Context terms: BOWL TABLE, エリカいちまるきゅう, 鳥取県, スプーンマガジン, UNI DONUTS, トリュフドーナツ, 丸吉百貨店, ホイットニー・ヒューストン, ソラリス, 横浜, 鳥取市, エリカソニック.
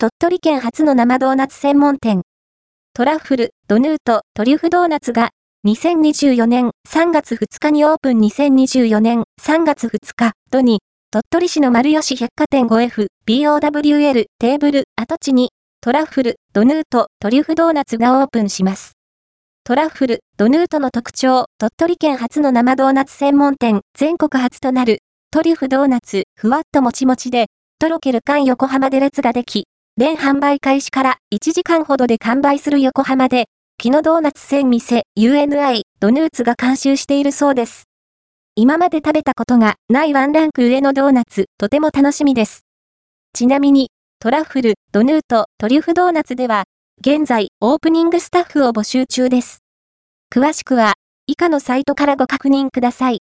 鳥取県初の生ドーナツ専門店、トラッフル、ドヌート、トリュフドーナツが、2024年3月2日にオープン。2024年3月2日、土に、鳥取市の丸吉百貨店 5F、BOWL、テーブル、跡地に、トラッフル、ドヌート、トリュフドーナツがオープンします。トラッフル、ドヌートの特徴、鳥取県初の生ドーナツ専門店、全国初となる、トリュフドーナツ、ふわっともちもちで、とろける間横浜で列ができ、連販売開始から1時間ほどで完売する横浜で、木のドーナツ専店、UNI DONUTSが監修しているそうです。今まで食べたことがないワンランク上のドーナツ、とても楽しみです。ちなみに、トラッフル、ドヌート、トリュフドーナツでは、現在、オープニングスタッフを募集中です。詳しくは、以下のサイトからご確認ください。